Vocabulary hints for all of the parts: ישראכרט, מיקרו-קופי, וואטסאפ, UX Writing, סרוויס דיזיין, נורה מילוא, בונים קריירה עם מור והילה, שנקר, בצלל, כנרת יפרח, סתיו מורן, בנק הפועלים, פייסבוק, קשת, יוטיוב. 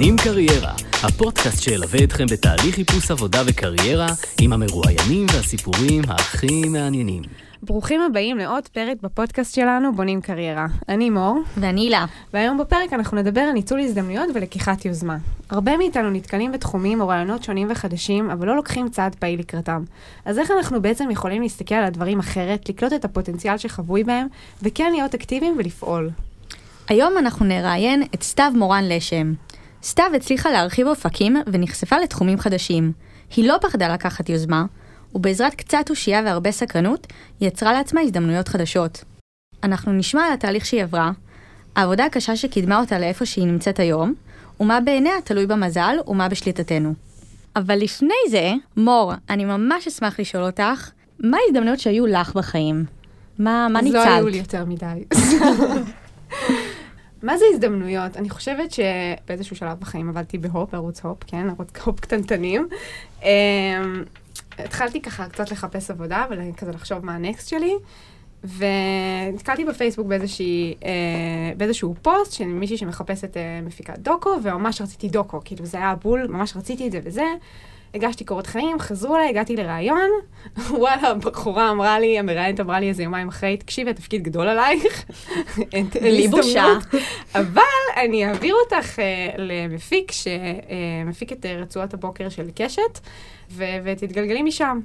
בונים קריירה, הפודקאסט שילווה אתכם בתהליך חיפוש עבודה וקריירה עם המרואיינים והסיפורים הכי מעניינים. ברוכים הבאים לעוד פרק בפודקאסט שלנו, בונים קריירה. אני מור. ואני הילה. והיום בפרק אנחנו נדבר על ניצול הזדמנויות ולקיחת יוזמה. הרבה מאיתנו נתקלים בתחומים או רעיונות שונים וחדשים, אבל לא לוקחים צעד פעיל לקראתם. אז איך אנחנו בעצם יכולים להסתכל על הדברים אחרת, לקלוט את הפוטנציאל שחבוי בהם, וכן להיות אקטיביים ולפעול? היום אנחנו נראיין את סתיו מורן לשם. סתיו הצליחה להרחיב אופקים ונחשפה לתחומים חדשים. היא לא פחדה לקחת יוזמה, ובעזרת קצת אושייה והרבה סקרנות, יצרה לעצמה הזדמנויות חדשות. אנחנו נשמע על התהליך שהיא עברה, העבודה הקשה שקידמה אותה לאיפה שהיא נמצאת היום, ומה בעיניה תלוי במזל ומה בשליטתנו. אבל לפני זה, מור, אני ממש אשמח לשאול אותך, מה ההזדמנויות שהיו לך בחיים? מה ניצלת? אז לא היו לי יותר מדי. מה זה הזדמנויות? אני חושבת שבאיזשהו שלב בחיים עבדתי בהופ, ערוץ הופ, כן, ערוץ הופ קטנטנים. התחלתי ככה קצת לחפש עבודה וכזה לחשוב מה הנקסט שלי, ונתקלתי בפייסבוק באיזשהו פוסט של מישהי שמחפשת מפיקת דוקו, וממש רציתי דוקו, כאילו זה היה הבול, ממש רציתי את זה וזה. הגשתי קורות חיים, חזרו לה, הגעתי לראיון, וואלה, הבחורה אמרה לי, המראיינת אמרה לי איזה יומיים אחרי, תקשיבי, התפקיד גדול עלייך. לי בושה. אבל אני אעביר אותך למפיק שמפיק את רצועת הבוקר של קשת, ותתגלגלי משם.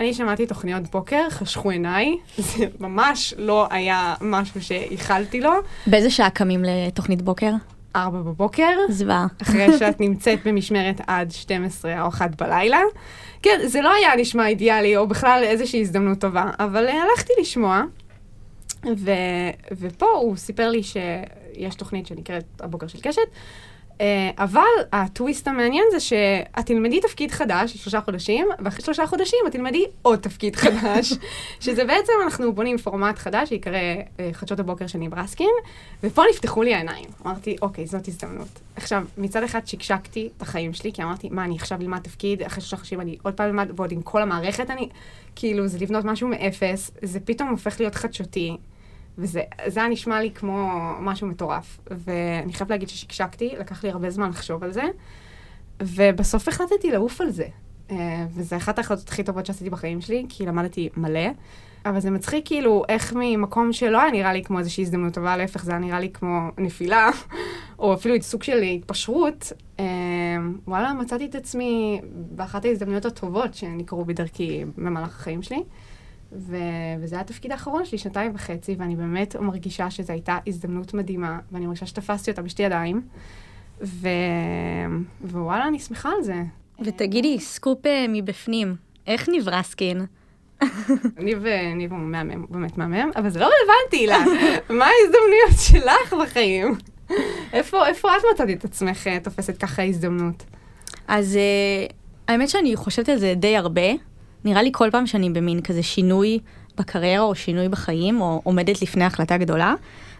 אני שמעתי תוכניות בוקר, חשכו עיניי, זה ממש לא היה משהו שאיחלתי לו. באיזה שעה קמים לתוכנית בוקר? 4:00 בבוקר. זווה. אחרי שאת נמצאת במשמרת עד 12 או 1 בלילה. כן, זה לא היה נשמע אידיאלי, או בכלל איזושהי הזדמנות טובה, אבל הלכתי לשמוע, ופה הוא סיפר לי שיש תוכנית שנקראת הבוקר של קשת, אבל הטוויסט המעניין זה שאת תלמדי תפקיד חדש 3 חודשים, ואחרי 3 חודשים את תלמדי עוד תפקיד חדש, שזה בעצם אנחנו בונים פורמט חדש שיקרא חדשות הבוקר של ניברסקין, ופה נפתחו לי העיניים. אמרתי, אוקיי, זאת הזדמנות. עכשיו, מצד אחד שקשקתי את החיים שלי, כי אמרתי, מה, אני עכשיו ללמד תפקיד, אחרי 3 חודשים אני עוד פעם ללמד, ועוד עם כל המערכת אני, כאילו, זה לבנות משהו מאפס, זה פתאום הופך להיות חדשותי. וזה היה נשמע לי כמו משהו מטורף, ואני חייבת להגיד ששקשקתי, לקח לי הרבה זמן לחשוב על זה, ובסוף החלטתי לעוף על זה, וזה אחת ההחלטות הכי טובות שעשיתי בחיים שלי, כי למדתי מלא, אבל זה מצחיק כאילו איך ממקום שלא היה נראה לי כמו איזושהי הזדמנות טובה, להפך, זה היה נראה לי כמו נפילה, או אפילו סוג של התפשרות, וואלה, מצאתי את עצמי באחת ההזדמנויות הטובות שנקרו בדרכי במהלך החיים שלי, וזה היה התפקיד האחרון שלי, 2.5, ואני באמת מרגישה שזו הייתה הזדמנות מדהימה, ואני מרגישה שתפסתי אותה בשתי ידיים, ווואלה, אני שמחה על זה. ותגידי, סקופ מבפנים, איך ניברסקין? ניב הוא מהמם, באמת מהמם, אבל זה לא רלוונטי לה. מה ההזדמנויות שלך בחיים? איפה את מצאת את עצמך תופסת ככה הזדמנות? אז האמת שאני חושבת על זה די הרבה, נראה לי כל פעם שאני במין כזה שינוי בקריירה או שינוי בחיים, או עומדת לפני החלטה גדולה,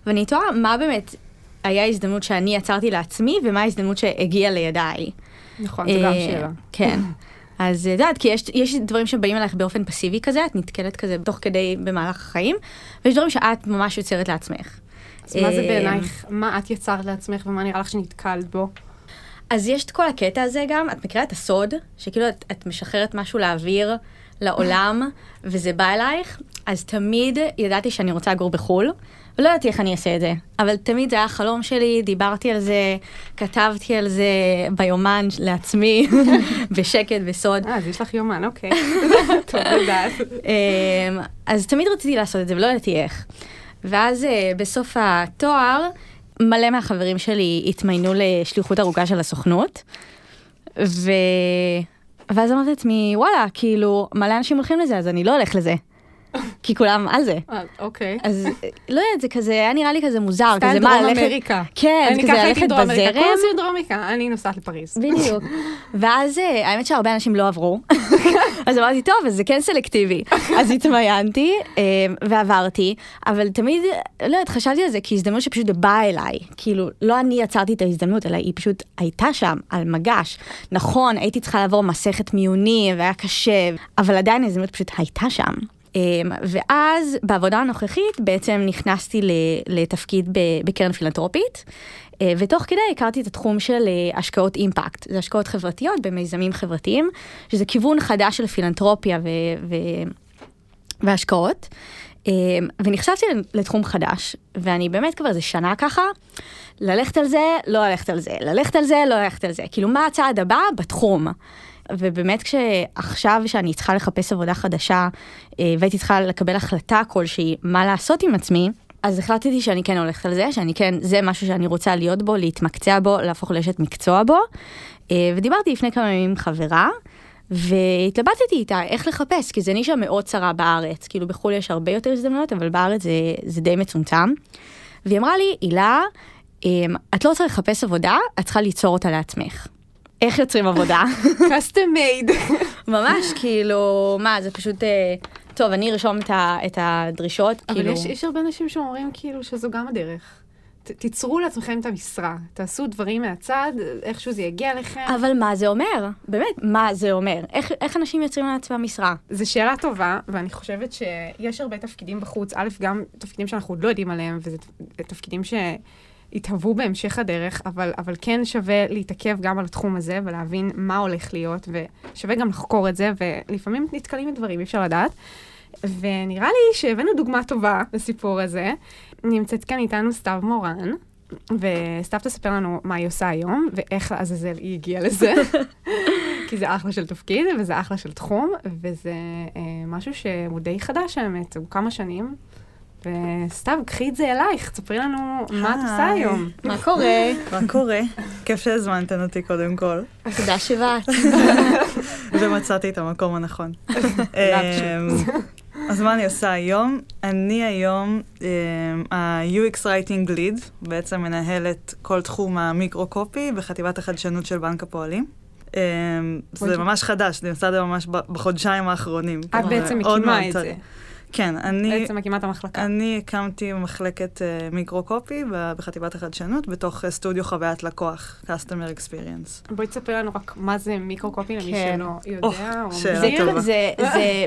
ואני תוהה מה באמת היה ההזדמנות שאני יצרתי לעצמי, ומה ההזדמנות שהגיעה לידיי. נכון, זה גם שאלה. כן. אז יודעת, כי יש דברים שבאים אלייך באופן פסיבי כזה, את נתקלת כזה תוך כדי במהלך החיים, ויש דברים שאת ממש יוצרת לעצמך. אז מה זה בעינייך? מה את יצרת לעצמך, ומה נראה לך שנתקלת בו? אז יש את כל הקטע הזה גם, את מכירה את הסוד, שכאילו את משחררת משהו לאוויר, לעולם, וזה בא אלייך, אז תמיד ידעתי שאני רוצה לגור בחול, ולא ידעתי איך אני אעשה את זה, אבל תמיד זה היה החלום שלי, דיברתי על זה, כתבתי על זה ביומן לעצמי, בשקט, בסוד. אז יש לך יומן, אוקיי. טוב, לדעת. אז תמיד רציתי לעשות את זה, ולא ידעתי איך. ואז בסוף התואר, מלא מהחברים שלי התמיינו לשליחות ארוכה של הסוכנות, ואז אמרתי לעצמי, וואלה, כאילו, מלא אנשים הולכים לזה, אז אני לא הולך לזה. כי כולם על זה. אוקיי. אז לא יודעת, זה כזה, היה נראה לי כזה מוזר, כזה מה הלכת... סטן דרום אמריקה. כן, כזה הלכת בזרם. כל עושים דרום אמריקה, אני נוסעת לפריז. בדיוק. ואז, האמת שהרבה אנשים לא עברו, אז אמרתי, טוב, אז זה כן סלקטיבי. אז התמיינתי, ועברתי, אבל תמיד, לא יודעת, חשבתי על זה, כי הזדמנות שפשוט באה אליי, כאילו, לא אני יצרתי את ההזדמנות, אלא היא פשוט הייתה שם, על מגש. נכון, הייתי צריכה לעבור מסכת מיונים, והיה קשה, אבל עדיין ההזדמנות פשוט הייתה שם. ואז בעבודה הנוכחית בעצם נכנסתי לתפקיד בקרן פילנטרופית, ותוך כדי הכרתי את התחום של השקעות אימפקט, זה השקעות חברתיות במיזמים חברתיים, שזה כיוון חדש של פילנטרופיה והשקעות, ונחשבתי לתחום חדש, ואני באמת כבר איזה שנה ככה, ללכת על זה, לא ללכת על זה, ללכת על זה, לא ללכת על זה, כאילו מה הצעד הבא בתחום, ובאמת כשעכשיו שאני צריכה לחפש עבודה חדשה, והייתי צריכה לקבל החלטה כלשהי, מה לעשות עם עצמי, אז החלטתי שאני כן הולכת על זה, שאני כן, זה משהו שאני רוצה להיות בו, להתמקצע בו, להפוך לשת מקצוע בו, ודיברתי לפני כמה ימים עם חברה, והתלבטתי איתה איך לחפש, כי זה נישה מאוד צרה בארץ, כאילו בחול יש הרבה יותר הזדמנויות, אבל בארץ זה די מצומצם, והיא אמרה לי, הילה, את לא צריכה לחפש עבודה, את צריכה ליצור אותה לעצמך. איך יוצרים עבודה? custom made. ממש, כאילו, מה, זה פשוט... טוב, אני ארשום את הדרישות, אבל כאילו... אבל יש הרבה אנשים שאומרים, כאילו, שזו גם הדרך. תיצרו לעצמכם את המשרה, תעשו דברים מהצד, איכשהו זה יגיע לכם. אבל מה זה אומר? באמת, מה זה אומר? איך אנשים יוצרים לעצמם משרה? זו שאלה טובה, ואני חושבת שיש הרבה תפקידים בחוץ, א', גם תפקידים שאנחנו עוד לא יודעים עליהם, וזה תפקידים שהתהוו בהמשך הדרך, אבל כן שווה להתעכב גם על התחום הזה, ולהבין מה הולך להיות, ושווה גם לחקור את זה, ולפעמים נתקלים בדברים, אי אפשר לדעת. ונראה לי שהבאנו דוגמה טובה לסיפור הזה. נמצאת כאן איתנו סתיו מורן, וסתיו תספר לנו מה היא עושה היום, ואיך לעזאזל היא הגיעה לזה. כי זה אחלה של תפקיד, וזה אחלה של תחום, וזה משהו שהוא די חדש האמת, הוא כמה שנים. וסתיו, קחי את זה אלייך, תספרי לנו מה את עושה היום. מה קורה? מה קורה? כיף שהזמנתן אותי קודם כל. תודה שבאת. ומצאתי את המקום הנכון. אז מה אני עושה היום? אני היום ה-UX Writing Lead, בעצם מנהלת כל תחום המיקרו-קופי בחטיבת החדשנות של בנק הפועלים. זה ממש חדש, זה נמצא ממש בחודשיים האחרונים. את בעצם מקימה את זה. כן, בעצם הקימת המחלקה. אני הקמתי מחלקת מיקרו-קופי בחטיבת החדשנות, בתוך סטודיו חוויית לקוח, Customer Experience. בואי תספר לנו רק מה זה מיקרו-קופי, למי שלא יודע. שאלה טובה. זה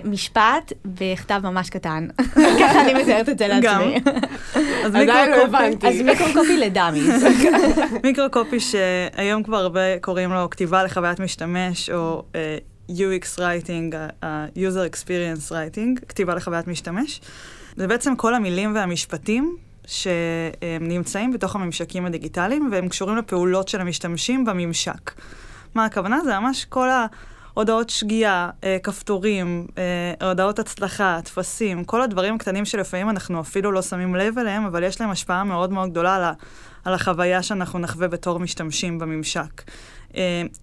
משפט בכתב ממש קטן. ככה אני מזהרת את זה לעצמי. אז מיקרו-קופי לדמיז. מיקרו-קופי שהיום כבר הרבה קוראים לו כתיבה לחוויית משתמש, או... UX Writing, User Experience Writing, כתיבה לחוויית משתמש. זה בעצם כל המילים והמשפטים שנמצאים בתוך הממשקים הדיגיטליים, והם קשורים לפעולות של המשתמשים בממשק. מה הכוונה? זה ממש כל ההודעות שגיאה, כפתורים, הודעות הצלחה, תפסים, כל הדברים הקטנים שלפעמים אנחנו אפילו לא שמים לב אליהם, אבל יש להם השפעה מאוד מאוד גדולה על החוויה שאנחנו נחווה בתור משתמשים בממשק.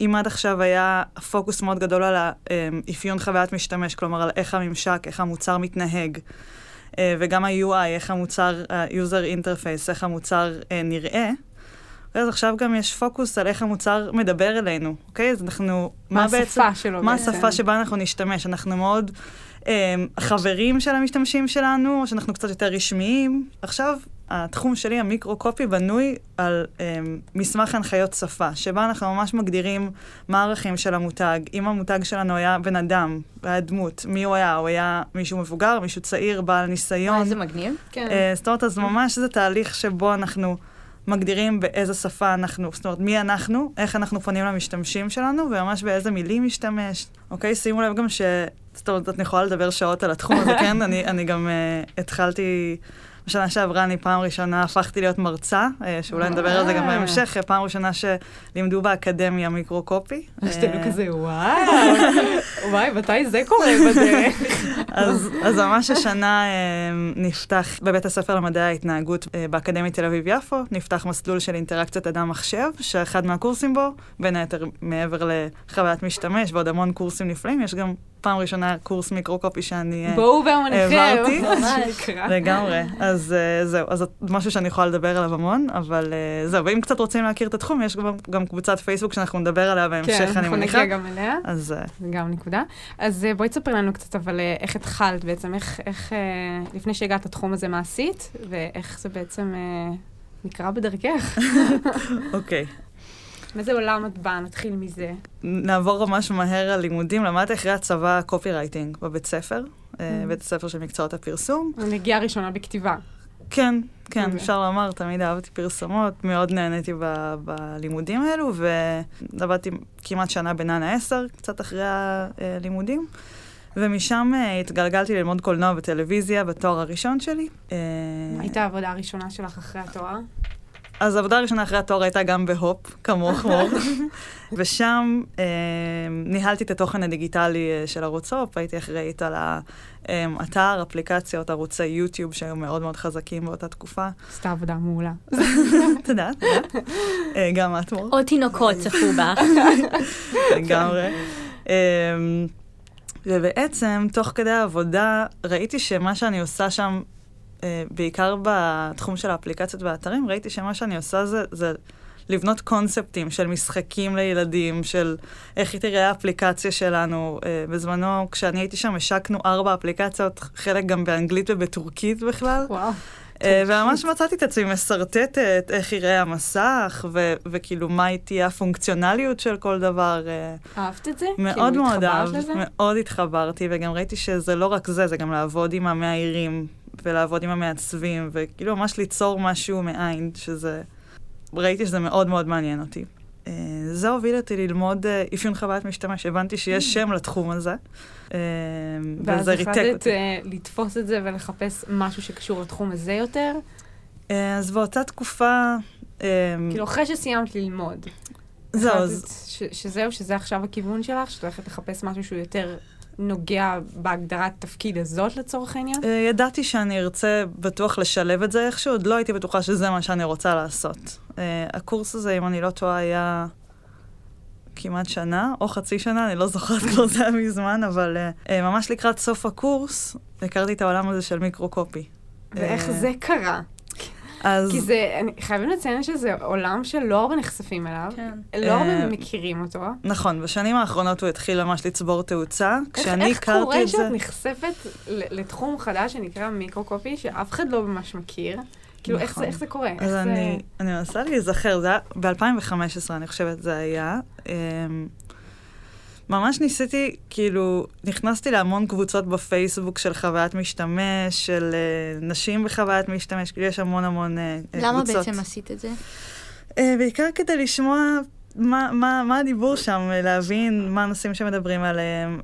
אם עד עכשיו היה פוקוס מאוד גדול על האפיון חוויית משתמש, כלומר על איך הממשק, איך המוצר מתנהג, וגם ה-UI, איך המוצר, ה-user interface, איך המוצר נראה, אז עכשיו גם יש פוקוס על איך המוצר מדבר אלינו, אוקיי? אז אנחנו... מה השפה שלו? מה השפה שבה אנחנו נשתמש? אנחנו מאוד חברים של המשתמשים שלנו, או שאנחנו קצת יותר רשמיים. עכשיו... התחום שלי, המיקרו-קופי, בנוי על מסמך הנחיות שפה, שבה אנחנו ממש מגדירים מה הערכים של המותג. אם המותג שלנו היה בן אדם, היה דמות, מי הוא היה? הוא היה מישהו מבוגר, מישהו צעיר, בעל ניסיון. איזה מגניב. זאת אומרת, אז ממש זה תהליך שבו אנחנו מגדירים באיזה שפה אנחנו, זאת אומרת, מי אנחנו, איך אנחנו פונים למשתמשים שלנו, וממש באיזה מילים משתמש. אוקיי, שימו לב גם ש... זאת אומרת, את יכולה לדבר שעות על התחום הזה, כן? אני גם התחלתי... בשנה שעברה אני פעם ראשונה הפכתי להיות מרצה, שאולי נדבר על זה גם בהמשך, פעם ראשונה שלימדו באקדמיה מיקרו-קופי. שתהיו כזה, וואי, מתי זה קורה בזה? אז ממש השנה נפתח בבית הספר למדעי ההתנהגות באקדמית תל אביב יפו, נפתח מסלול של אינטראקציית אדם מחשב, שאחד מהקורסים בו, בין היתר מעבר לחוויית משתמש, ועוד המון קורסים נפלאים, יש גם... פעם ראשונה קורס מיקרו-קופי שאני העברתי. לגמרי. אז זהו, אז זה משהו שאני יכולה לדבר עליו המון, אבל זהו, ואם קצת רוצים להכיר את התחום, יש גם קבוצת פייסבוק שאנחנו נדבר עליה בהמשך, אני מניחה. כן, אנחנו נגיע גם אליה. אז... גם נקודה. אז בואי תספר לנו קצת, אבל איך התחלת בעצם, איך לפני שהגעת לתחום הזה מעשית, ואיך זה בעצם נקרא בדרכך. אוקיי. מה זה עולם הדבא? נתחיל מזה. נעבור ממש מהר על לימודים. למדתי אחרי הצבא קופי רייטינג בבית ספר. בית הספר של מקצועות הפרסום. הנגיעה הראשונה בכתיבה. כן, כן, אפשר לומר, תמיד אהבתי פרסומות, מאוד נהניתי בלימודים האלו, ועבדתי כמעט שנה בננה 10, קצת אחרי הלימודים, ומשם התגלגלתי ללמוד קולנוע וטלוויזיה בתואר הראשון שלי. הייתה העבודה הראשונה שלך אחרי התואר? אז העבודה הראשונה אחרי התואר הייתה גם בהופ, כמוך מור. ושם ניהלתי את התוכן הדיגיטלי של ערוץ הופ, הייתי אחראית על האתר, אפליקציות, ערוצי יוטיוב שהיו מאוד מאוד חזקים באותה תקופה. סתם עבודה מעולה. תודה, תודה. גם את מור. או תינוקות צפו בך. לגמרי. ובעצם, תוך כדי העבודה, ראיתי שמה שאני עושה שם, בעיקר בתחום של האפליקציות והאתרים, ראיתי שמה שאני עושה זה לבנות קונספטים של משחקים לילדים, של איך תראה האפליקציה שלנו. בזמנו, כשאני הייתי שם, השקנו 4 אפליקציות, חלק גם באנגלית ובטורקית בכלל. וואו. וממש מצאתי את עצמי מסרטטת איך יראה המסך, וכאילו מה הייתי הפונקציונליות של כל דבר. אהבת את זה? מאוד מאוד אהבת, מאוד התחברתי, וגם ראיתי שזה לא רק זה, זה גם לעבוד עם המאיירים, ולעבוד עם המעצבים, וכאילו ממש ליצור משהו מאין, שזה... ראיתי שזה מאוד מאוד מעניין אותי. זה הוביל אותי ללמוד אפיון חוויית משתמש, הבנתי שיש שם לתחום הזה, ואז החלטת לתפוס את זה ולחפש משהו שקשור לתחום הזה יותר? אז באותה תקופה... כאילו אחרי שסיימת ללמוד, החלטת שזהו, שזה עכשיו הכיוון שלך, שאת הולכת לחפש משהו שהוא יותר... נוגע בהגדרת תפקיד הזאת לצורך העניין? ידעתי שאני ארצה בטוח לשלב את זה איכשהו, עוד לא הייתי בטוחה שזה מה שאני רוצה לעשות. הקורס הזה, אם אני לא טועה, היה כמעט שנה או חצי שנה, אני לא זוכרת כבר זה מזמן, אבל ממש לקראת סוף הקורס, הכרתי את העולם הזה של מיקרו-קופי. ואיך זה קרה? כי זה, חייבים לציין שזה עולם שלא הרבה נחשפים אליו, לא הרבה מכירים אותו. נכון, בשנים האחרונות הוא התחיל ממש לצבור תאוצה. איך קורה שאת נחשפת לתחום חדש שנקרא מיקרו-קופי, שאף אחד לא ממש מכיר? כאילו, איך זה קורה? אז אני מנסה להיזכר, זה היה ב-2015, אני חושבת, זה היה. ממש ניסיתי, כאילו, נכנסתי להמון קבוצות בפייסבוק של חוויית משתמש, של נשים בחוויית משתמש, יש המון המון קבוצות. למה בעצם עשית את זה? בעיקר כדי לשמוע מה הדיבור שם, להבין מה הנושאים שמדברים עליהם.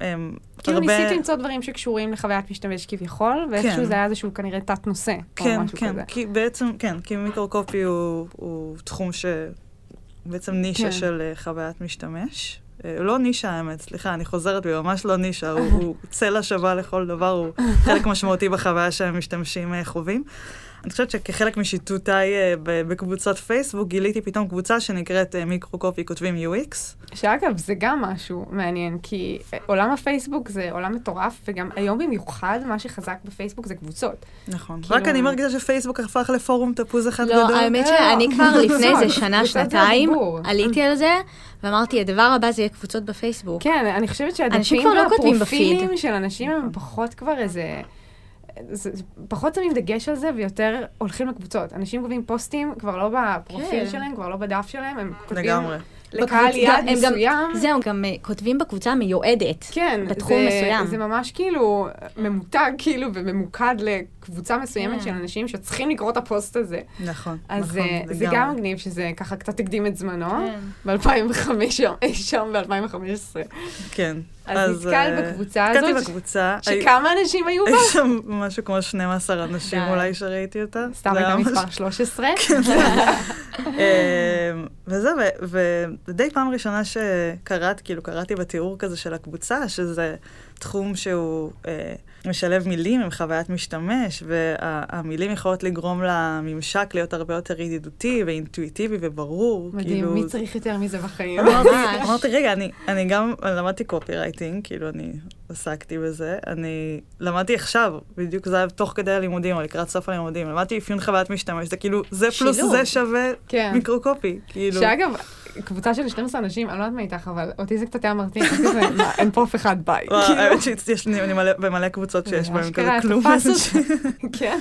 כאילו ניסיתי למצוא דברים שקשורים לחוויית משתמש כביכול, ואיזשהו זה היה איזשהו כנראה תת נושא, או משהו כזה. כי מיקרו-קופי הוא תחום שבעצם נישה של חוויית משתמש. לא נישה, האמת, סליחה, אני חוזרת בי, ממש לא נישה, הוא צלע שווה לכל דבר, הוא חלק משמעותי בחוויה שהם משתמשים חווים. אני חושבת שכחלק משיטותיי בקבוצות פייסבוק, גיליתי פתאום קבוצה שנקראת מיקרו-קופי כותבים UX. שאגב, זה גם משהו מעניין, כי עולם הפייסבוק זה עולם מטורף, וגם היום במיוחד מה שחזק בפייסבוק זה קבוצות. נכון. רק אני מרגישה שפייסבוק הפך לפורום תפוז אחד גדול. לא, האמת שאני כבר לפני זה שנה, שנתיים, עליתי על זה, ואמרתי, הדבר הבא זה יהיה קבוצות בפייסבוק. כן, אני חושבת שהדפים והפרופילים של אנשים הם פחות כבר איזה... פחות שמים דגש על זה, ויותר הולכים לקבוצות. אנשים כותבים פוסטים, כבר לא בפרופיל שלהם, כבר לא בדף שלהם, הם כותבים לקהל יעד מסוים. זהו, גם כותבים בקבוצה מיועדת, בתחום מסוים. זה ממש כאילו ממותג, כאילו, וממוקד לקבוצה מסוימת של אנשים שצריכים לקרוא את הפוסט הזה. נכון. אז זה גם מגניב שזה ככה קצת תקדים את זמנו, ב-2015. כן. אז נתקל בקבוצה הזאת, שכמה אנשים היו בה? יש שם משהו כמו 12 אנשים אולי שראיתי אותה. סתם הייתה מספר 13. וזה, ודי פעם ראשונה שקראתי, כאילו קראתי בתיאור כזה של הקבוצה, שזה תחום שהוא משלב מילים עם חוויית משתמש, והמילים יכולות לגרום לממשק להיות הרבה יותר ידידותי ואינטואיטיבי וברור. מדהים, מי צריך יותר מזה בחיים? אמרתי, רגע, אני גם למדתי קופירייטינג, כאילו אני עסקתי בזה, אני למדתי עכשיו, בדיוק זה היה תוך כדי הלימודים, או לקראת סוף הלימודים, למדתי אפיון חוויית משתמש, זה כאילו, זה פלוס זה שווה מיקרו-קופי. שאגב, קבוצה של 12 אנשים, אני לא יודעת מה איתך, אבל אותי זה קצת היה מרתיע, אין פה אף אחד ביי. האמת שיש לי במלא קבוצות שיש בהם כזה כלום. כן,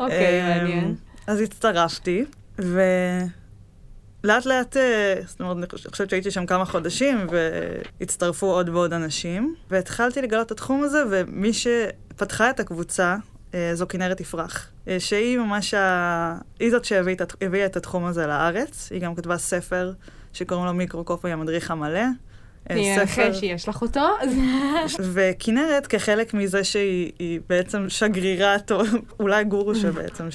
אוקיי, מעניין. אז הצטרפתי, ולאט לאט, זאת אומרת, אני חושבת שהייתי שם כמה חודשים, והצטרפו עוד ועוד אנשים, והתחלתי לגלות את התחום הזה, ומי ש... פתחה את הקבוצה, זו כנרת יפרח, שהיא ממש, היא זאת שהביאה את התחום הזה לארץ, היא גם כתבה ספר שקוראים לו מיקרו-קופי המדריך המלא, תהיה אחרי שיש לך אותו. וכנרת, כחלק מזה שהיא בעצם שגרירת, או אולי גורו שבעצם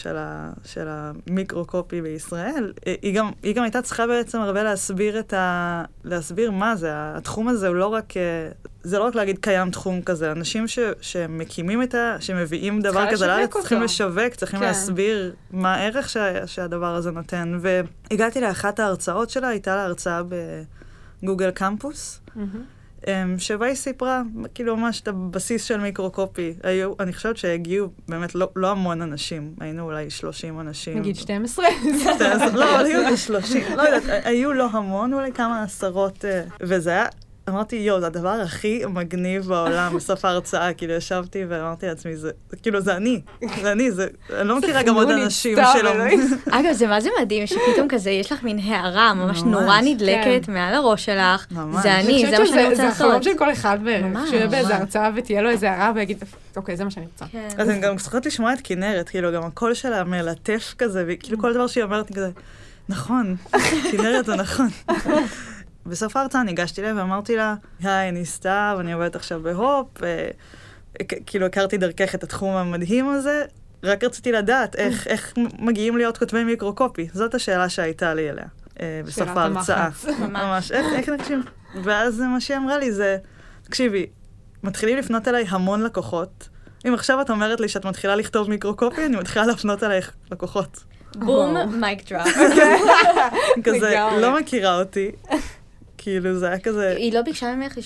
של המיקרו-קופי בישראל, היא גם הייתה צריכה בעצם הרבה להסביר מה זה. התחום הזה הוא לא רק, זה לא רק להגיד קיים תחום כזה. אנשים שמקימים שמביאים דבר כזה לארץ, צריכים לשווק, צריכים להסביר מה הערך שהדבר הזה נותן. והגעתי לאחת ההרצאות שלה, הייתה לה הרצאה בגוגל קמפוס, שבה היא סיפרה, כאילו ממש את הבסיס של מיקרו-קופי. אני חושבת שהגיעו באמת לא המון אנשים, היינו אולי 30 אנשים. נגיד 12? לא, היו 30, לא יודעת, היו לא המון, אולי כמה עשרות, וזה היה, אמרתי, יו, זה הדבר הכי מגניב בעולם, בסוף ההרצאה, כאילו ישבתי ואמרתי לעצמי, כאילו זה אני, אני לא מכירה גם עוד אנשים שלא. אגב, זה מה זה מדהים, שפתאום כזה יש לך מין הערה, ממש נורא נדלקת מעל הראש שלך, זה אני, זה מה שאני רוצה לעשות. זה החלום של כל אחד בערך, שיהיה באיזה הרצאה ותהיה לו איזה הערה ויגיד, אוקיי, זה מה שאני רוצה. אז אני גם זוכרת לשמוע את כנרת, כאילו גם הקול שלה מלטף כזה, וכאילו כל דבר שהיא אומרת כזה, נכון, כנרת זה נכון. בסוף ההרצאה ניגשתי לה ואמרתי לה, היי, אני סתיו, אני עובדת עכשיו בהופ, כאילו הכרתי דרכך את התחום המדהים הזה, רק רציתי לדעת איך מגיעים להיות כותבי מיקרו-קופי. זאת השאלה שהייתה לי אליה בסוף ההרצאה. ממש. איך נקשיב? ואז מה שהיא אמרה לי זה, תקשיבי, מתחילים לפנות אליי המון לקוחות. אם עכשיו את אומרת לי שאת מתחילה לכתוב מיקרו-קופי, אני מתחילה לפנות אלייך לקוחות. בום, מייק דראפ. כזה, לא מכירה אותי. כאילו זה היה כזה... היא לא ביקשה ממך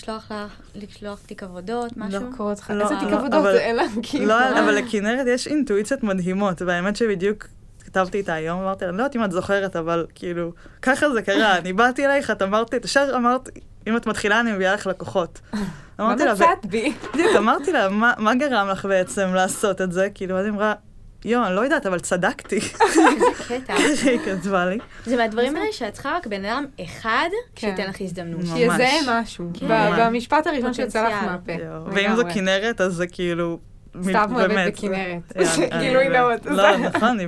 לשלוח תיק עבודות, משהו? לא, איזה תיק עבודות זה אין להם כאילו. לא, אבל לכנרת יש אינטואיציות מדהימות, והאמת שבדיוק כתבתי איתה היום, אמרתי, אני לא יודעת אם את זוכרת, אבל כאילו, ככה זה קרה, אני באתי אלייך, את אמרתי, תשאר אמרת, אם את מתחילה אני מביאה לך לקוחות. מה מצאת בי? אמרתי לה, מה גרם לך בעצם לעשות את זה? כאילו, אז אמרה, יו, אני לא יודעת, אבל צדקתי. איזה קטע. היא כתבה לי. זה מהדברים האלה שאת צריכה רק בן אדם אחד שייתן לך הזדמנות. שזה משהו. במשפט הראשון שיצא לך מהפה. ואם זו כנרת, אז זה כאילו... סתיו מורן בכנרת. גילוי נאות. לא, נכון,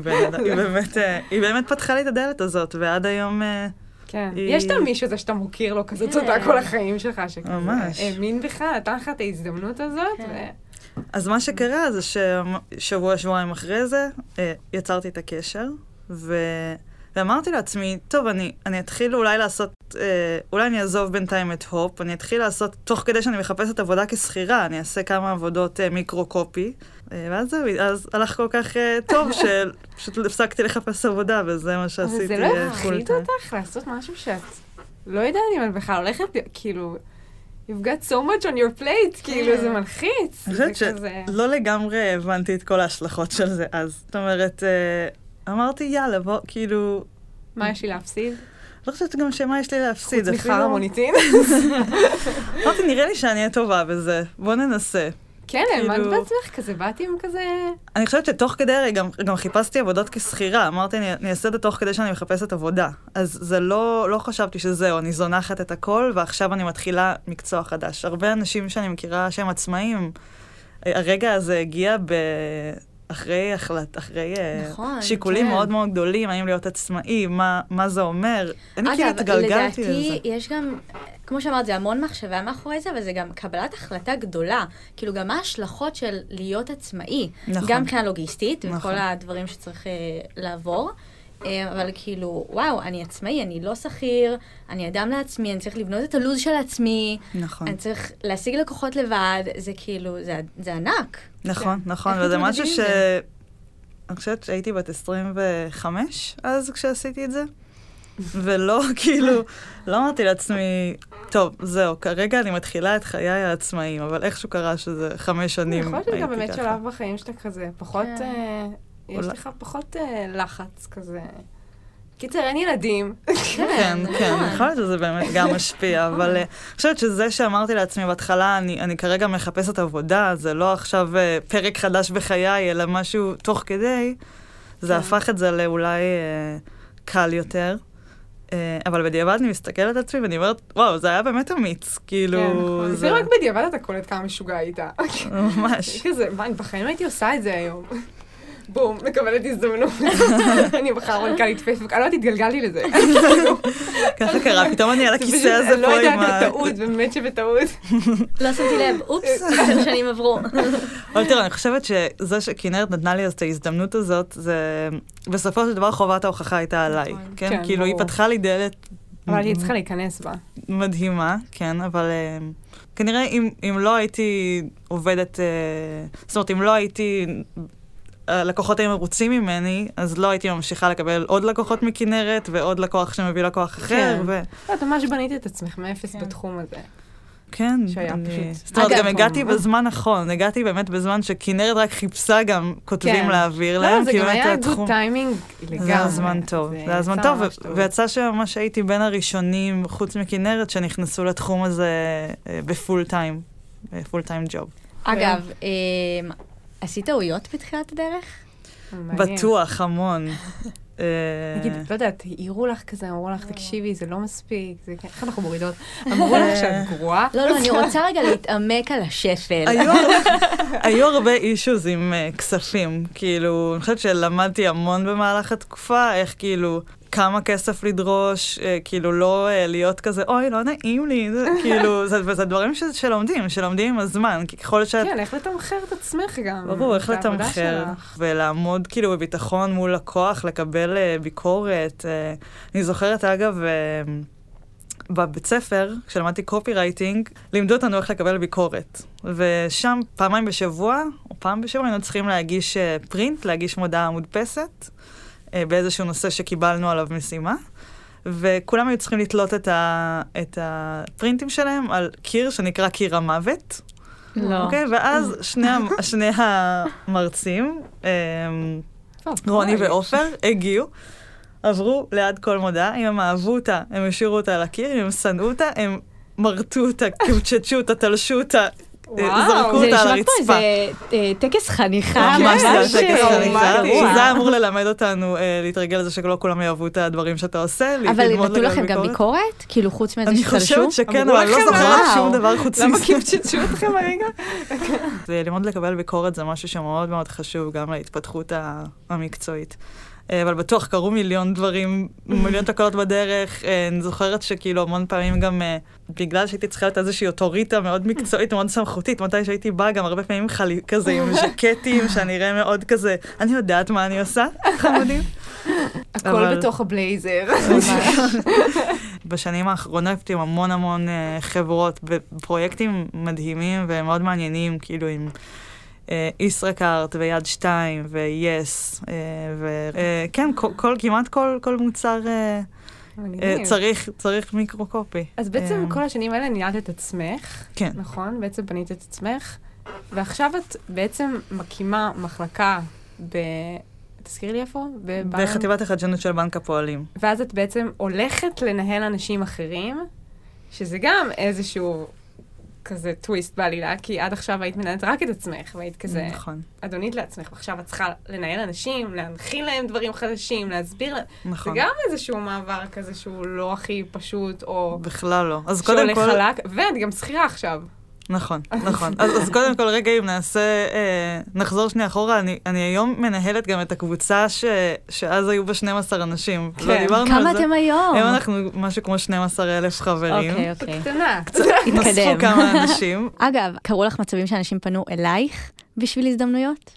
היא באמת פתחה לי את הדלת הזאת, ועד היום... כן. יש את מישהו זה שאתה מוכיר לו כזה צודק כל החיים שלך, שכזה האמין בך, נתן לך את ההזדמנות הזאת, אז מה שקרה זה ששבוע, שבועיים אחרי זה, יצרתי את הקשר, ואמרתי לעצמי, טוב, אני אתחיל אולי לעשות, אולי אני אעזוב בינתיים את הופ, אני אתחיל לעשות, תוך כדי שאני מחפשת עבודה כסחירה, אני אעשה כמה עבודות מיקרו-קופי, ואז זהו, אז הלך כל כך טוב, שפשוט הפסקתי לחפש עבודה, וזה מה שעשיתי. אבל זה לא הפחיד אותך לעשות משהו שאת לא יודעת אם את בכלל הולכת, כאילו... You've got so much on your plate, כאילו, זה מלחיץ. אני חושבת שלא לגמרי הבנתי את כל ההשלכות של זה, אז זאת אומרת, אמרתי, יאללה, בוא, כאילו... מה יש לי להפסיד? לא חושבת גם שמה יש לי להפסיד. חוץ מחר המוניטין. אמרתי, נראה לי שאני אהיה טובה בזה, בוא ננסה. כן, אלמד בעצמך כזה, באתי עם כזה... אני חושבת שתוך כדי הרי גם חיפשתי עבודות כשכירה, אמרתי, אני אעשה את זה תוך כדי שאני מחפשת עבודה. אז זה לא חשבתי שזהו, אני זונחת את הכל, ועכשיו אני מתחילה מקצוע חדש. הרבה אנשים שאני מכירה שהם עצמאים, הרגע הזה הגיע אחרי שיקולים מאוד מאוד גדולים, האם להיות עצמאי, מה זה אומר. אני כאילו התגלגלתי לזה. לדעתי, יש גם... כמו שאמרת, זה המון מחשבה מאחורי זה, וזה גם קבלת החלטה גדולה. כאילו, גם מה ההשלכות של להיות עצמאי. נכון. גם מבחינה לוגיסטית, נכון. וכל הדברים שצריך לעבור. אבל כאילו, וואו, אני עצמאי, אני לא שכיר, אני אדם לעצמי, אני צריך לבנות את הלוז של עצמי. נכון. אני צריך להשיג לקוחות לבד. זה כאילו, זה ענק. נכון, זה, נכון. וזה משהו אני חושבת שהייתי בת 25, אז כשעשיתי את זה. ולא, כאילו, לא אמרתי לעצמי, טוב, זהו, כרגע אני מתחילה את חיי העצמאים, אבל איכשהו קרה שזה 5 שנים הייתי ככה. יכול להיות גם באמת שלב בחיים שאתה כזה, פחות, יש לך פחות לחץ כזה. קיצר, אין ילדים. כן, כן, יכול להיות שזה באמת גם משפיע, אבל אני חושבת שזה שאמרתי לעצמי בהתחלה, אני כרגע מחפשת עבודה, זה לא עכשיו פרק חדש בחיי, אלא משהו תוך כדי, זה הפך את זה לאולי קל יותר. אבל בדיעבד אני מסתכלת על עצמי, ואני אומרת, וואו, זה היה באמת אמיץ, כאילו... כן, נכון. זה רק בדיעבד אתה קולט כמה משוגע הייתה. ממש. כזה, מה, בחיים הייתי עושה את זה היום. בום, מקבלת הזדמנות. אני בחר רונקה להתפייסבוק, אני לא תתגלגלתי לזה. ככה קרה, פתאום אני על הכיסא הזה פה עם ה... לא יודעת, בטעות, באמת שבטעות. לא שמתי לב, אופס, יותר שנים עברו. אבל תראה, אני חושבת שזה שכנרת נתנה לי אז את ההזדמנות הזאת, זה בסופו של דבר חובת ההוכחה הייתה עליי. כן, כאילו היא פתחה לי דלת... אבל היא צריכה להיכנס בה. מדהימה, כן, אבל... כנראה אם לא הייתי עובדת... זאת אומרת, אם לא הייתי... הלקוחות היו מרוצים ממני, אז לא הייתי ממשיכה לקבל עוד לקוחות מכנרת, ועוד לקוח שמביא לקוח אחר. אתה ממש בנית את עצמך מאפס בתחום הזה. כן. שהיה פשוט. זאת אומרת, גם הגעתי בזמן נכון, הגעתי באמת בזמן שכנרת רק חיפשה גם כותבים להעביר להם. זה גם היה גוד טיימינג לגמרי. זה היה זמן טוב. זה היה זמן טוב, ויצא שממש הייתי בין הראשונים, חוץ מכנרת, שנכנסו לתחום הזה בפול טיים, בפול טיים ג'וב. אגב, עשית טעויות בתחילת הדרך? בטוח, המון. נגיד, לא יודעת, העירו לך כזה, אמרו לך, תקשיבי, זה לא מספיק, זה ככה אנחנו מורידות. אמרו לך שאת גרועה. לא, לא, אני רוצה רגע להתעמק על השפל. היו הרבה אישוז עם כספים, כאילו, אני חושבת שלמדתי המון במהלך התקופה, איך כאילו... כמה כסף לדרוש, כאילו לא להיות כזה, אוי, לא נעים לי, כאילו, וזה דברים שלומדים עם הזמן, כי ככל שאת... כן, איך לתמחר את עצמך גם. ברור, איך לתמחר, ולעמוד כאילו בביטחון מול לקוח, לקבל ביקורת. אני זוכרת, אגב, בבית ספר, כשלמדתי קופי רייטינג, לימדו אותנו איך לקבל ביקורת. ושם פעמיים בשבוע, או פעם בשבוע, היינו צריכים להגיש פרינט, להגיש מודעה מודפסת, באיזשהו נושא שקיבלנו עליו משימה, וכולם היו צריכים לתלות את הפרינטים שלהם על קיר שנקרא קיר המוות. לא. אוקיי? ואז שני המרצים, רוני ואופר, הגיעו, עברו ליד כל מודעה, אם הם אהבו אותה, הם השאירו אותה על הקיר, אם הם שנאו אותה, הם מרתו אותה, קוצ'צ'ו אותה, תלשו אותה, זרקו אותה על הרצפה. זה טקס חניכה. ממש זה טקס חניכה. זה אמור ללמד אותנו להתרגל לזה שלא כולם יאהבו את הדברים שאתה עושה. אבל נתנו לכם גם ביקורת? כאילו חוץ מאיזה שתלשו? אני חושבת שכן, אבל לא זוכרת שום דבר חוץ מזה. למה קיבצ'צ'ו אתכם הרגע? ללמוד לקבל ביקורת זה משהו שמאוד מאוד חשוב גם להתפתחות המקצועית. אבל בטוח קרו מיליון דברים, מיליון תקלות בדרך. אני זוכרת שכאילו המון פעמים גם, בגלל שהייתי צריכה להיות איזושהי אוטוריטה מאוד מקצועית, מאוד סמכותית, מתי שהייתי באה גם הרבה פעמים כזה עם ז'קטים, שאני אראה מאוד כזה, אני יודעת מה אני עושה, חמודים. הכל בתוך הבלייזר. בשנים האחרונות עם המון המון חברות, בפרויקטים מדהימים ומאוד מעניינים, כאילו עם... ישראכרט ויד שתיים ויס, וכן, כמעט כל מוצר צריך מיקרו-קופי. אז בעצם כל השנים האלה ניהלת את עצמך, נכון? בעצם בנית את עצמך, ועכשיו את בעצם מקימה מחלקה תזכירי לי איפה? בחטיבת החדשנות של בנק הפועלים. ואז את בעצם הולכת לנהל אנשים אחרים, שזה גם איזשהו... כזה טוויסט בעלילה, כי עד עכשיו היית מנהלת רק את עצמך, והיית כזה נכון. אדונית לעצמך, ועכשיו את צריכה לנהל אנשים, להנחיל להם דברים חדשים, להסביר להם. נכון. זה גם איזשהו מעבר כזה שהוא לא הכי פשוט, או... בכלל לא. אז קודם כל... חלק, ואת גם שכירה עכשיו. נכון, נכון. אז קודם כל רגע, אם נחזור שנייה אחורה, אני היום מנהלת גם את הקבוצה שאז היו בה 12 אנשים. כן. כמה אתם היום? היום אנחנו משהו כמו 12,000 חברים. אוקיי. קטנה. קצת נוספו כמה אנשים. אגב, קראו לך מצבים שאנשים פנו אלייך בשביל הזדמנויות?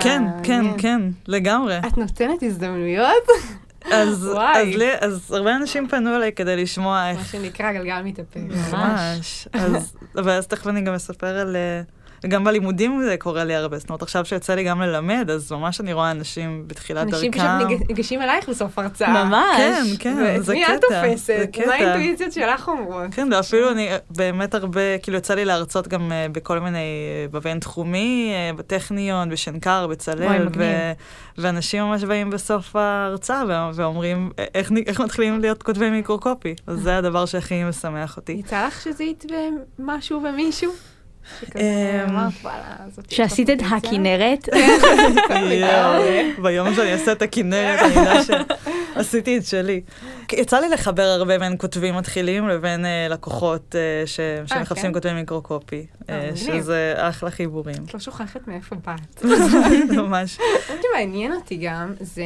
כן, כן, כן, לגמרי. את נותנת הזדמנויות? אז הרבה אנשים פנו אליי כדי לשמוע איך... מה שנקרא גלגל מתאפק. ממש. ואז תכף אני גם אספר על... גם בלימודים זה קורה לי הרבה. זאת אומרת, עכשיו שיוצא לי גם ללמד, אז ממש אני רואה אנשים בתחילת דרכם. אנשים פשוט ניגשים אלייך בסוף הרצאה. ממש. כן, כן, זה קטע. מי את תופסת? מה האינטואיציות שלך אומרות? כן, ואפילו אני באמת הרבה... כאילו יוצא לי להרצות גם בכל מיני... בבין תחומי, בטכניון, בשנקר, בצלל. ואנשים ממש באים בסוף ההרצאה ואומרים, איך מתחילים להיות כותבי מיקרו-קופי? אז זה הדבר שהכי משמח אותי. יצא לך שזית במשהו ומישהו? שעשית את הכנרת? ביום שאני אעשה את הכנרת, אני יודע עשיתי את שלי. יצא לי לחבר הרבה בין כותבים מתחילים לבין לקוחות שמחפשים כותבים מיקרו-קופי, שזה אחלה חיבורים. את לא שוכחת מאיפה באת. ממש. מה שמעניין אותי גם זה,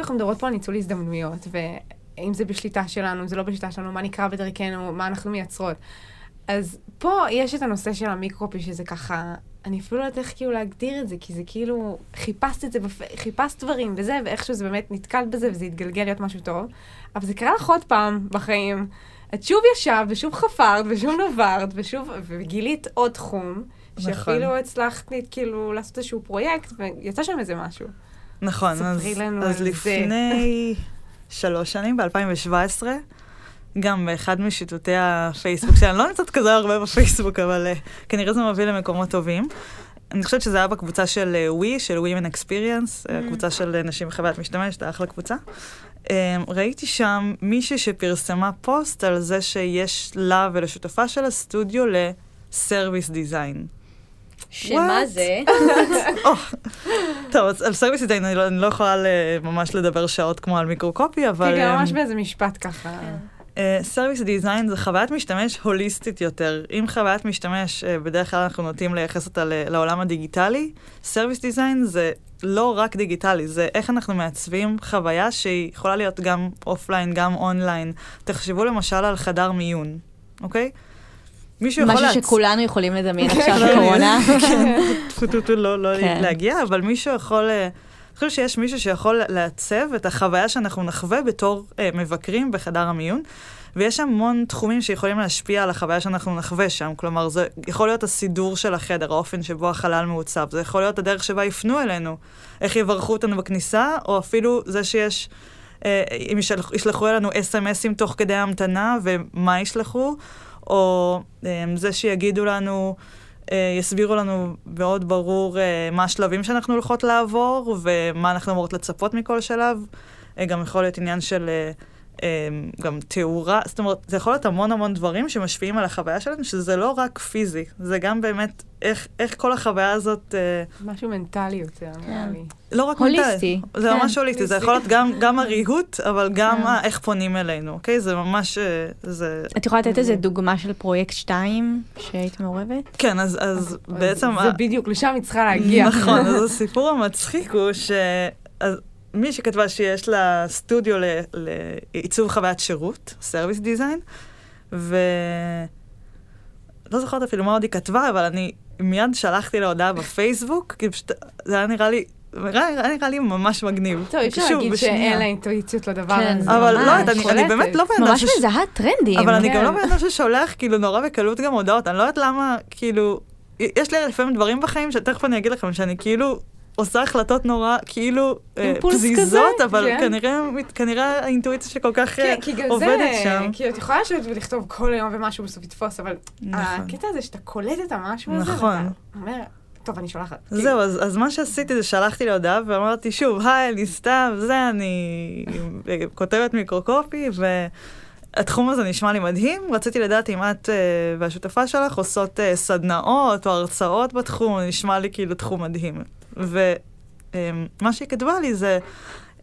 אנחנו מדברות פה על ניצול הזדמנויות, ואם זה בשליטה שלנו, זה לא בשליטה שלנו, מה נקרא בדרכנו, מה אנחנו מייצרות. אז פה יש את הנושא של המיקרו-קופי, שזה ככה, אני אפילו לא יודעת איך כאילו להגדיר את זה, כי זה כאילו, חיפשת דברים וזה, ואיכשהו זה באמת נתקלת בזה, וזה התגלגל להיות משהו טוב. אבל זה קרה לך עוד פעם בחיים. את שוב ישב, ושוב חפרת, ושוב נוברת, וגילית עוד תחום, שאפילו הצלחת כאילו לעשות איזשהו פרויקט, ויצא שם איזה משהו. נכון, אז לפני 3 שנים, ב-2017, גם באחד משיטותי הפייסבוק, שאני לא נמצאת כזה הרבה בפייסבוק, אבל כנראה זה מביא למקומות טובים. אני חושבת שזה היה בקבוצה של ווי, של Women Experience, הקבוצה של נשים בחוויית משתמשת, אחלה קבוצה. ראיתי שם מישהי שפרסמה פוסט על זה שיש לה ולשותפה של הסטודיו לסרוויס דיזיין. שמה זה? טוב, על סרוויס דיזיין אני לא יכולה ממש לדבר שעות כמו על מיקרו-קופי, אבל... תגע ממש באיזה משפט ככה. סרוויס דיזיין זה חוויית משתמש הוליסטית יותר. אם חוויית משתמש, בדרך כלל אנחנו נוטים לייחס אותה לעולם הדיגיטלי, סרוויס דיזיין זה לא רק דיגיטלי, זה איך אנחנו מעצבים חוויה שהיא יכולה להיות גם אופליין, גם אונליין. תחשבו למשל על חדר מיון, אוקיי? משהו שכולנו יכולים לדמיין עכשיו בקורונה. כן, פשוט לא להגיע, אבל מישהו יכול... אני חושב שיש מישהו שיכול לעצב את החוויה שאנחנו נחווה בתור מבקרים בחדר המיון, ויש המון תחומים שיכולים להשפיע על החוויה שאנחנו נחווה שם, כלומר זה יכול להיות הסידור של החדר, האופן שבו החלל מעוצב, זה יכול להיות הדרך שבה יפנו אלינו, איך יברכו אותנו בכניסה, או אפילו זה שיש, אם ישלחו אלינו SMS'ים תוך כדי ההמתנה, ומה ישלחו, או זה שיגידו לנו... יסבירו לנו מאוד ברור מה השלבים שאנחנו הולכות לעבור ומה אנחנו אמורות לצפות מכל שלב. גם יכול להיות עניין של גם תאורה, זאת אומרת, זה יכול להיות המון המון דברים שמשפיעים על החוויה שלנו, שזה לא רק פיזי, זה גם באמת איך כל החוויה הזאת... משהו מנטלי יותר, נראה לי. לא רק מנטלי. הוליסטי. זה ממש הוליסטי, זה יכול להיות גם הריהוט, אבל גם איך פונים אלינו, אוקיי? זה ממש... את יכולה לתת איזו דוגמה של פרויקט 2 שהיית מעורבת? כן, אז בעצם... זה בדיוק, לשם היא צריכה להגיע. נכון, אז הסיפור המצחיק הוא ש... מי שכתבה שיש לה סטודיו לעיצוב חוויית שירות, סרוויס דיזיין, ולא זוכרת אפילו מה עוד היא כתבה, אבל אני מיד שלחתי לה הודעה בפייסבוק, כי זה היה נראה לי ממש מגניב. טוב, אפשר להגיד שאין לה אינטואיציות לדבר הזה. אבל לא, אני באמת לא בעיניו... ממש מזהה טרנדים. אבל אני גם לא בעיניו ששולח, כאילו, נורא בקלות גם הודעות. אני לא יודעת למה, כאילו... יש לי לפעמים דברים בחיים, שתכף אני אגיד לכם שאני כאילו... עושה החלטות נורא, כאילו, פזיזות, אבל כנראה האינטואיציה שכל כך עובדת שם. כי את יכולה לשבת ולכתוב כל היום ומשהו בסוף יתפוס, אבל הקטע הזה שאתה קולט את המשהו הזה, ואתה אומר, טוב, אני שולחת. זהו, אז מה שעשיתי זה שלחתי להודעה, ואמרתי שוב, היי, אני סתיו, זה, אני כותבת מיקרו-קופי, והתחום הזה נשמע לי מדהים. רציתי לדעת אם את והשותפה שלך עושות סדנאות או הרצאות בתחום, נשמע לי כאילו תחום מדהים. ומה שהיא כתבה לי זה,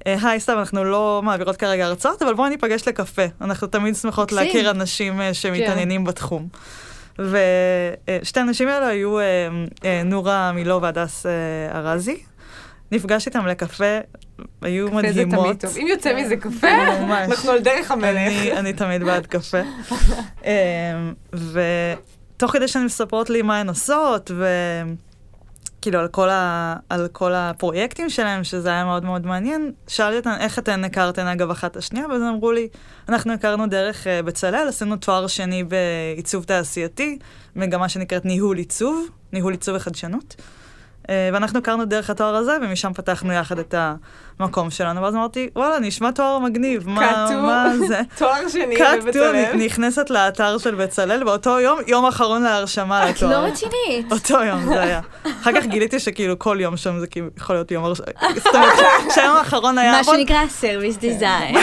היי סתיו, אנחנו לא מעבירות כרגע הרצאות, אבל בואו ניפגש לקפה. אנחנו תמיד שמחות להכיר אנשים שמתעניינים בתחום. ושתי אנשים האלו היו נורה מילוא והדס הרזי. נפגש איתם לקפה, היו מדהימות. קפה זה תמיד טוב. אם יוצא מזה קפה, אנחנו על דרך המלך. אני תמיד בעד קפה. ותוך כדי שהן מספרות לי מה הן עושות, כאילו על כל הפרויקטים שלהם, שזה היה מאוד מאוד מעניין, שאלתי אותן איך אתן הכרתן אגב אחת השנייה, ואז אמרו לי, אנחנו הכרנו דרך בצלל, עשינו תואר שני בעיצוב תעשייתי, מגמה שנקראת ניהול עיצוב וחדשנות, ואנחנו הכרנו דרך התואר הזה, ומשם פתחנו יחד את המקום שלנו, ואז אמרתי, וואלה, נשמע תואר מגניב, מה זה? תואר שני בבצלל. נכנסת לאתר של בצלל, באותו יום, יום אחרון להרשמה לתואר. את לא רצינית. אותו יום זה היה. אחר כך גיליתי שכאילו כל יום שם זה כאילו יכול להיות יום הרשמה. זאת אומרת, שהיום האחרון היה... מה שנקרא סרוויס דיזיין.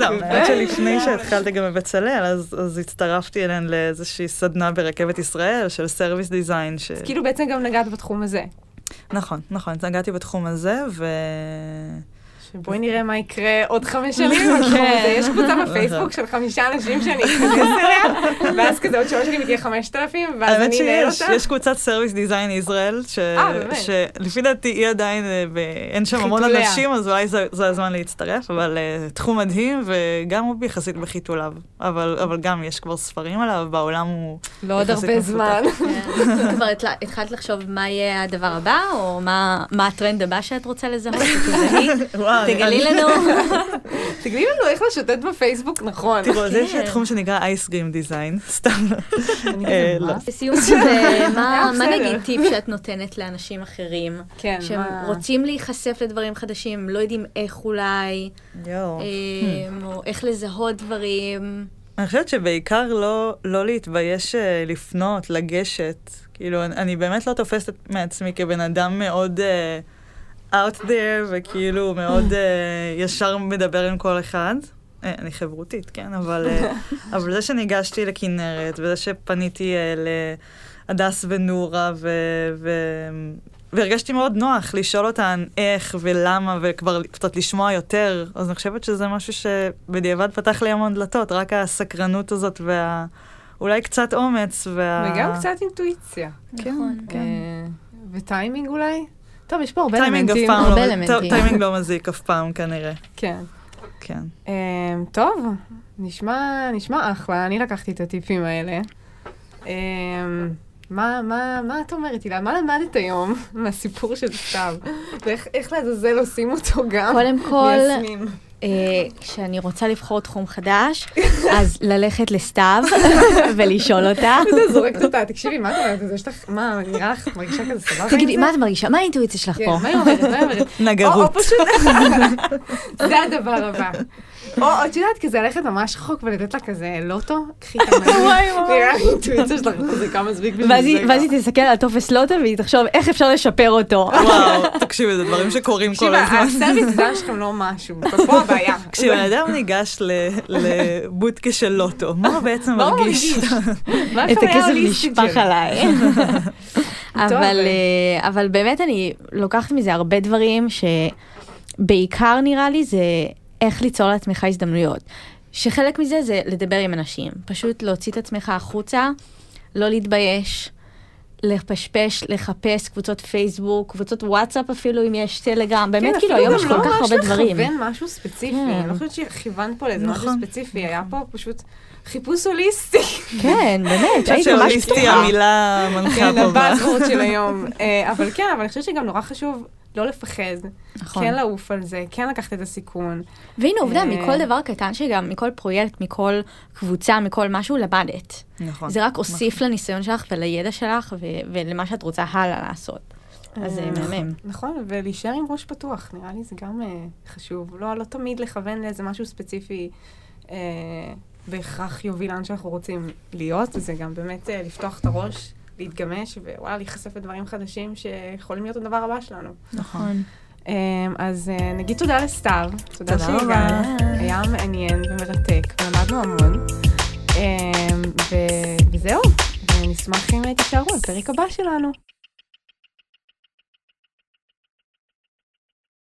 לא, באמת שלפני שהתחלתי גם בבצלל, אז הצטרפתי אליהן לאיזושהי סדנה ברכבת ישראל של סרוויס דיזיין. אז כאילו בעצם גם נגעת בתחום הזה. נכון, נגעתי בתחום הזה, בואי נראה מה יקרה עוד 5 שנים. יש קבוצה בפייסבוק של 5 אנשים שאני אכנס אליה, ואז כזה עוד 3 שנים יהיה 5,000, ואז אני נהל אותה. יש קבוצת סרוויס דיזיין ישראל, שלפי דעתי היא עדיין, אין שם המון אנשים, אז אולי זה הזמן להצטרף, אבל תחום מדהים, וגם הוא ביחסית בחיתוליו. אבל גם יש כבר ספרים עליו, בעולם הוא לא עוד הרבה זמן. כבר התחלת לחשוב מה יהיה הדבר הבא, או מה הטרנד הבא שאת רוצה לזהות? תגלי לנו איך לשוטט בפייסבוק, נכון. תראו, זה יש תחום שנקרא אייס גרים דיזיין, סתם. בסיום כזה, מה נגיד טיפ שאת נותנת לאנשים אחרים, שהם רוצים להיחשף לדברים חדשים, לא יודעים איך אולי, או איך לזהות דברים. אני חושבת שבעיקר לא להתבייש לפנות, לגשת. כאילו, אני באמת לא תופסת מעצמי כבן אדם מאוד out there, וכאילו מאוד ישר מדבר עם כל אחד. אני חברותית, כן? אבל זה שניגשתי לכנרת, וזה שפניתי להדס ונורה, והרגשתי מאוד נוח לשאול אותן איך ולמה, וכבר קצת לשמוע יותר. אז אני חושבת שזה משהו שבדיעבד פתח לי המון דלתות, רק הסקרנות הזאת, ואולי קצת אומץ. וגם קצת אינטואיציה. כן, כן. וטיימינג אולי? טוב, יש פה הרבה אלמנטים. טיימינג לא מזיק אף פעם, כנראה. כן. כן. טוב, נשמע אחלה. אני לקחתי את הטיפים האלה. מה את אומרת, הילה? מה למדת היום מהסיפור של סתיו? ואיך לעזאזל עושים אותו גם? קודם כל, כשאני רוצה לבחור תחום חדש, אז ללכת לסתיו ולשאול אותה. אתה זורקת אותה, תקשיבי, מה את אומרת? יש לך, מה, נראה לך, מרגישה כזה סבבה? תגידי, מה את מרגישה? מה האינטואיציה שלך פה? מה היא אומרת? נגרות. זה הדבר הבא. או, את יודעת, כזה ללכת ממש חוק ולתת לה כזה לוטו, קחי את המלא, נראה אינטואיציה שלך כזה כמה זביק בשביל זה. ואז היא תסתכל על תופס לוטו והיא תחשוב איך אפשר לשפר אותו. וואו, תקשיבי, זה דברים שקורים כל הזמן. כשאדם ניגש לבודקה של לוטו, מה בעצם מרגיש? את הכסף נשפך עליי. אבל באמת אני לוקחת מזה הרבה דברים שבעיקר נראה לי זה איך ליצור לעצמך הזדמנויות. שחלק מזה זה לדבר עם אנשים. פשוט להוציא את עצמך החוצה, לא להתבייש, לפשפש, לחפש קבוצות פייסבוק, קבוצות וואטסאפ אפילו, אם יש טלגרם. באמת כאילו היום יש כל כך הרבה דברים. אפילו גם לא ממש לכוון משהו ספציפי. אני לא חושבת שכיוונת פה לזה משהו ספציפי. היה פה פשוט חיפוש הוליסטי. כן, באמת. אני חושבת שהוליסטי המילה מנחה פה. הבאזוורד של היום. אבל כן, אבל אני חושבת שגם נורא חשוב לא לפחד, כן לעוף על זה, כן לקחת את הסיכון. והנה עובדה, מכל דבר קטן שגם, מכל פרויקט, מכל קבוצה, מכל משהו, למדת. נכון. זה רק הוסיף לניסיון שלך ולידע שלך ולמה שאת רוצה הלאה לעשות. אז זה מהמם. נכון, ולהישאר עם ראש פתוח, נראה לי זה גם חשוב. לא תמיד לכוון לאיזה משהו ספציפי בהכרח יוביל לאן שאנחנו רוצים להיות, זה גם באמת לפתוח את הראש, להתגמש, ווואלה, להיחשף לדברים חדשים שיכולים להיות הדבר הבא שלנו. נכון. אז נגיד תודה לסתיו. תודה שהגעת. היה מעניין ומרתק, ולמדנו המון. וזהו, ונשמח אם תישארו לפרק הבא שלנו.